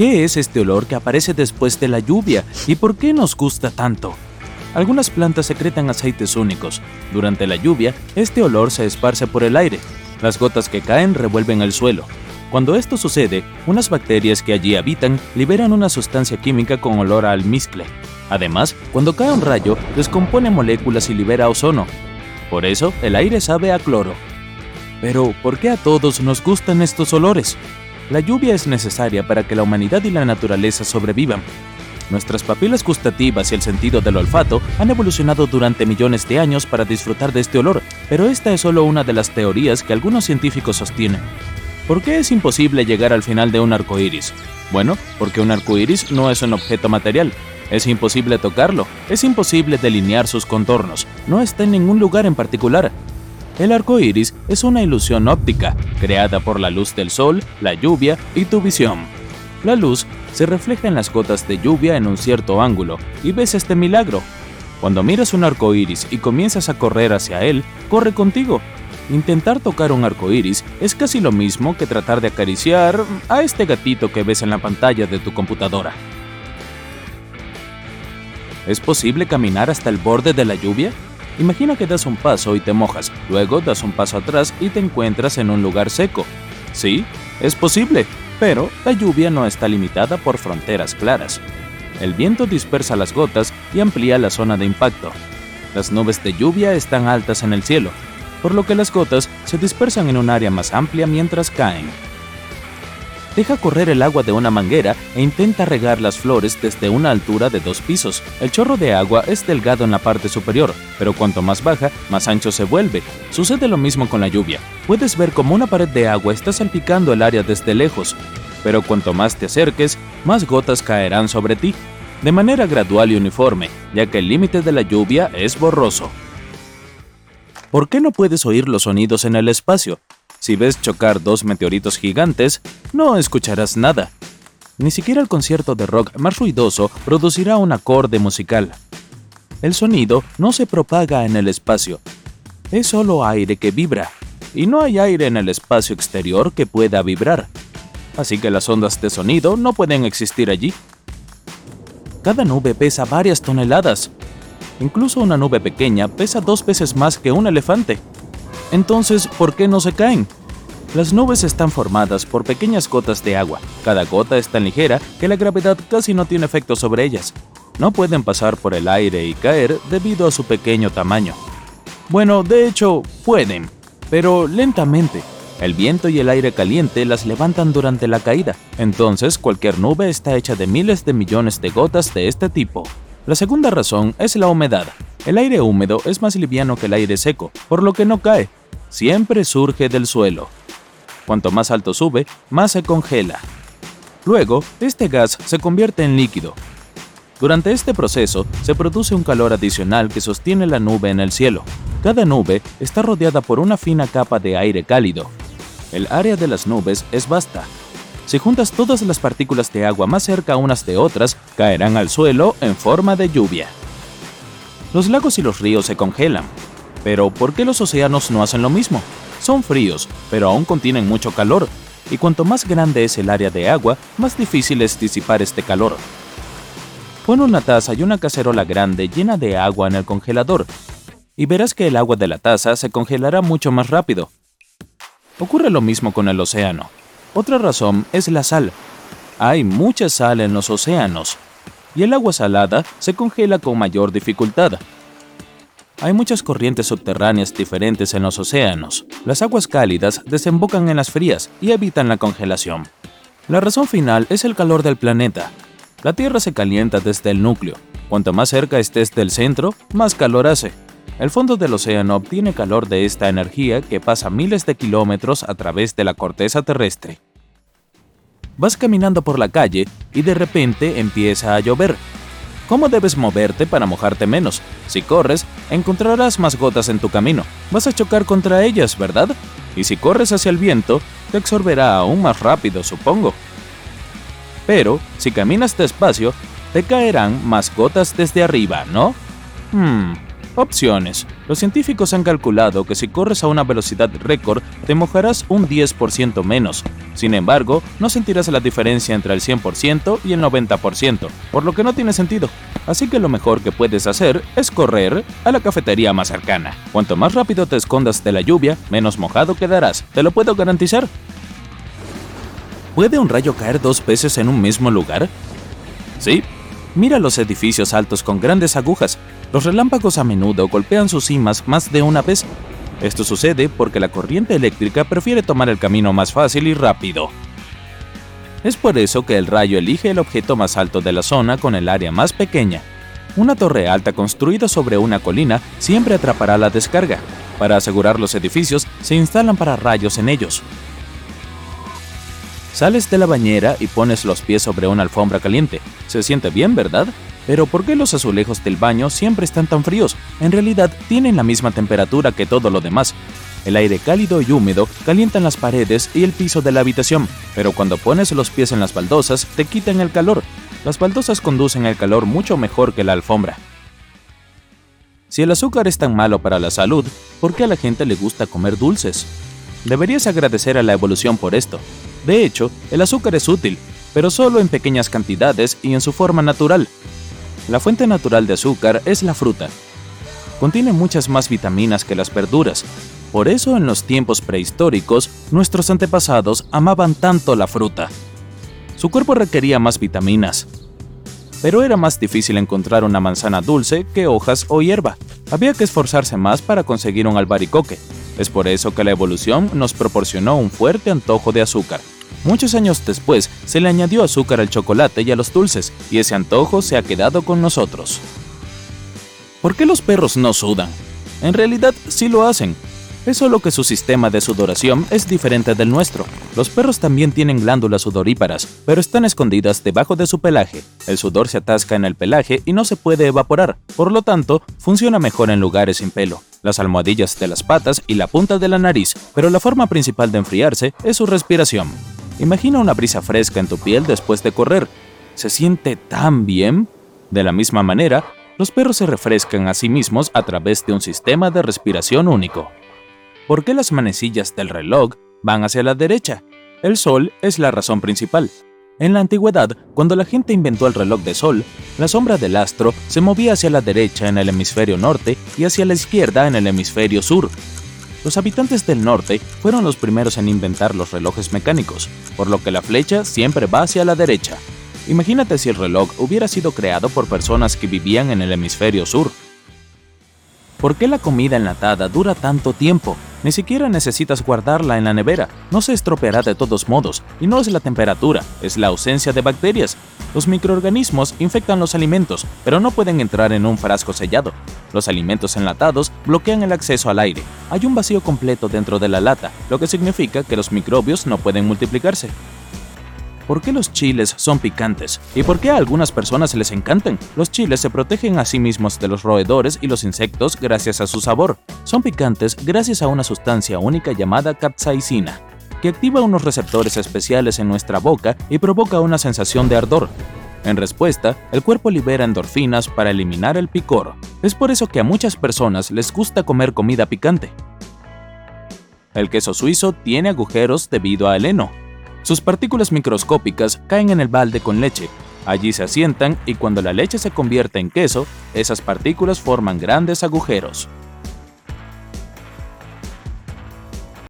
¿Qué es este olor que aparece después de la lluvia y por qué nos gusta tanto? Algunas plantas secretan aceites únicos. Durante la lluvia, este olor se esparce por el aire. Las gotas que caen revuelven el suelo. Cuando esto sucede, unas bacterias que allí habitan liberan una sustancia química con olor a almizcle. Además, cuando cae un rayo, descompone moléculas y libera ozono. Por eso, el aire sabe a cloro. Pero, ¿por qué a todos nos gustan estos olores? La lluvia es necesaria para que la humanidad y la naturaleza sobrevivan. Nuestras papilas gustativas y el sentido del olfato han evolucionado durante millones de años para disfrutar de este olor, pero esta es solo una de las teorías que algunos científicos sostienen. ¿Por qué es imposible llegar al final de un arcoíris? Bueno, porque un arcoíris no es un objeto material. Es imposible tocarlo, es imposible delinear sus contornos, no está en ningún lugar en particular. El arcoíris es una ilusión óptica, creada por la luz del sol, la lluvia y tu visión. La luz se refleja en las gotas de lluvia en un cierto ángulo, y ves este milagro. Cuando miras un arcoíris y comienzas a correr hacia él, corre contigo. Intentar tocar un arcoíris es casi lo mismo que tratar de acariciar a este gatito que ves en la pantalla de tu computadora. ¿Es posible caminar hasta el borde de la lluvia? Imagina que das un paso y te mojas, luego das un paso atrás y te encuentras en un lugar seco. Sí, es posible. Pero la lluvia no está limitada por fronteras claras. El viento dispersa las gotas y amplía la zona de impacto. Las nubes de lluvia están altas en el cielo, por lo que las gotas se dispersan en un área más amplia mientras caen. Deja correr el agua de una manguera e intenta regar las flores desde una altura de 2 pisos. El chorro de agua es delgado en la parte superior, pero cuanto más baja, más ancho se vuelve. Sucede lo mismo con la lluvia. Puedes ver cómo una pared de agua está salpicando el área desde lejos, pero cuanto más te acerques, más gotas caerán sobre ti, de manera gradual y uniforme, ya que el límite de la lluvia es borroso. ¿Por qué no puedes oír los sonidos en el espacio? Si ves chocar 2 meteoritos gigantes, no escucharás nada. Ni siquiera el concierto de rock más ruidoso producirá un acorde musical. El sonido no se propaga en el espacio. Es solo aire que vibra. Y no hay aire en el espacio exterior que pueda vibrar. Así que las ondas de sonido no pueden existir allí. Cada nube pesa varias toneladas. Incluso una nube pequeña pesa 2 veces más que un elefante. Entonces, ¿por qué no se caen? Las nubes están formadas por pequeñas gotas de agua. Cada gota es tan ligera que la gravedad casi no tiene efecto sobre ellas. No pueden pasar por el aire y caer debido a su pequeño tamaño. Bueno, de hecho, pueden. Pero lentamente, el viento y el aire caliente las levantan durante la caída. Entonces, cualquier nube está hecha de miles de millones de gotas de este tipo. La segunda razón es la humedad. El aire húmedo es más liviano que el aire seco, por lo que no cae. Siempre surge del suelo. Cuanto más alto sube, más se congela. Luego, este gas se convierte en líquido. Durante este proceso, se produce un calor adicional que sostiene la nube en el cielo. Cada nube está rodeada por una fina capa de aire cálido. El área de las nubes es vasta. Si juntas todas las partículas de agua más cerca unas de otras, caerán al suelo en forma de lluvia. Los lagos y los ríos se congelan. Pero, ¿por qué los océanos no hacen lo mismo? Son fríos, pero aún contienen mucho calor. Y cuanto más grande es el área de agua, más difícil es disipar este calor. Pon una taza y una cacerola grande llena de agua en el congelador. Y verás que el agua de la taza se congelará mucho más rápido. Ocurre lo mismo con el océano. Otra razón es la sal. Hay mucha sal en los océanos, y el agua salada se congela con mayor dificultad. Hay muchas corrientes subterráneas diferentes en los océanos. Las aguas cálidas desembocan en las frías y evitan la congelación. La razón final es el calor del planeta. La Tierra se calienta desde el núcleo. Cuanto más cerca estés del centro, más calor hace. El fondo del océano obtiene calor de esta energía que pasa miles de kilómetros a través de la corteza terrestre. Vas caminando por la calle y de repente empieza a llover. ¿Cómo debes moverte para mojarte menos? Si corres, encontrarás más gotas en tu camino. Vas a chocar contra ellas, ¿verdad? Y si corres hacia el viento, te absorberá aún más rápido, supongo. Pero, si caminas despacio, te caerán más gotas desde arriba, ¿no? Opciones. Los científicos han calculado que si corres a una velocidad récord, te mojarás un 10% menos. Sin embargo, no sentirás la diferencia entre el 100% y el 90%, por lo que no tiene sentido. Así que lo mejor que puedes hacer es correr a la cafetería más cercana. Cuanto más rápido te escondas de la lluvia, menos mojado quedarás. Te lo puedo garantizar. ¿Puede un rayo caer dos veces en un mismo lugar? Sí. Mira los edificios altos con grandes agujas. Los relámpagos a menudo golpean sus cimas más de una vez. Esto sucede porque la corriente eléctrica prefiere tomar el camino más fácil y rápido. Es por eso que el rayo elige el objeto más alto de la zona con el área más pequeña. Una torre alta construida sobre una colina siempre atrapará la descarga. Para asegurar los edificios, se instalan pararrayos en ellos. Sales de la bañera y pones los pies sobre una alfombra caliente. Se siente bien, ¿verdad? Pero ¿por qué los azulejos del baño siempre están tan fríos? En realidad, tienen la misma temperatura que todo lo demás. El aire cálido y húmedo calientan las paredes y el piso de la habitación, pero cuando pones los pies en las baldosas, te quitan el calor. Las baldosas conducen el calor mucho mejor que la alfombra. Si el azúcar es tan malo para la salud, ¿por qué a la gente le gusta comer dulces? Deberías agradecer a la evolución por esto. De hecho, el azúcar es útil, pero solo en pequeñas cantidades y en su forma natural. La fuente natural de azúcar es la fruta. Contiene muchas más vitaminas que las verduras. Por eso, en los tiempos prehistóricos, nuestros antepasados amaban tanto la fruta. Su cuerpo requería más vitaminas. Pero era más difícil encontrar una manzana dulce que hojas o hierba. Había que esforzarse más para conseguir un albaricoque. Es por eso que la evolución nos proporcionó un fuerte antojo de azúcar. Muchos años después, se le añadió azúcar al chocolate y a los dulces, y ese antojo se ha quedado con nosotros. ¿Por qué los perros no sudan? En realidad, sí lo hacen. Es solo que su sistema de sudoración es diferente del nuestro. Los perros también tienen glándulas sudoríparas, pero están escondidas debajo de su pelaje. El sudor se atasca en el pelaje y no se puede evaporar, por lo tanto, funciona mejor en lugares sin pelo. Las almohadillas de las patas y la punta de la nariz, pero la forma principal de enfriarse es su respiración. Imagina una brisa fresca en tu piel después de correr. ¿Se siente tan bien? De la misma manera, los perros se refrescan a sí mismos a través de un sistema de respiración único. ¿Por qué las manecillas del reloj van hacia la derecha? El sol es la razón principal. En la antigüedad, cuando la gente inventó el reloj de sol, la sombra del astro se movía hacia la derecha en el hemisferio norte y hacia la izquierda en el hemisferio sur. Los habitantes del norte fueron los primeros en inventar los relojes mecánicos, por lo que la flecha siempre va hacia la derecha. Imagínate si el reloj hubiera sido creado por personas que vivían en el hemisferio sur. ¿Por qué la comida enlatada dura tanto tiempo? Ni siquiera necesitas guardarla en la nevera, no se estropeará de todos modos, y no es la temperatura, es la ausencia de bacterias. Los microorganismos infectan los alimentos, pero no pueden entrar en un frasco sellado. Los alimentos enlatados bloquean el acceso al aire. Hay un vacío completo dentro de la lata, lo que significa que los microbios no pueden multiplicarse. ¿Por qué los chiles son picantes? ¿Y por qué a algunas personas les encantan? Los chiles se protegen a sí mismos de los roedores y los insectos gracias a su sabor. Son picantes gracias a una sustancia única llamada capsaicina, que activa unos receptores especiales en nuestra boca y provoca una sensación de ardor. En respuesta, el cuerpo libera endorfinas para eliminar el picor. Es por eso que a muchas personas les gusta comer comida picante. El queso suizo tiene agujeros debido al heno. Sus partículas microscópicas caen en el balde con leche. Allí se asientan y cuando la leche se convierte en queso, esas partículas forman grandes agujeros.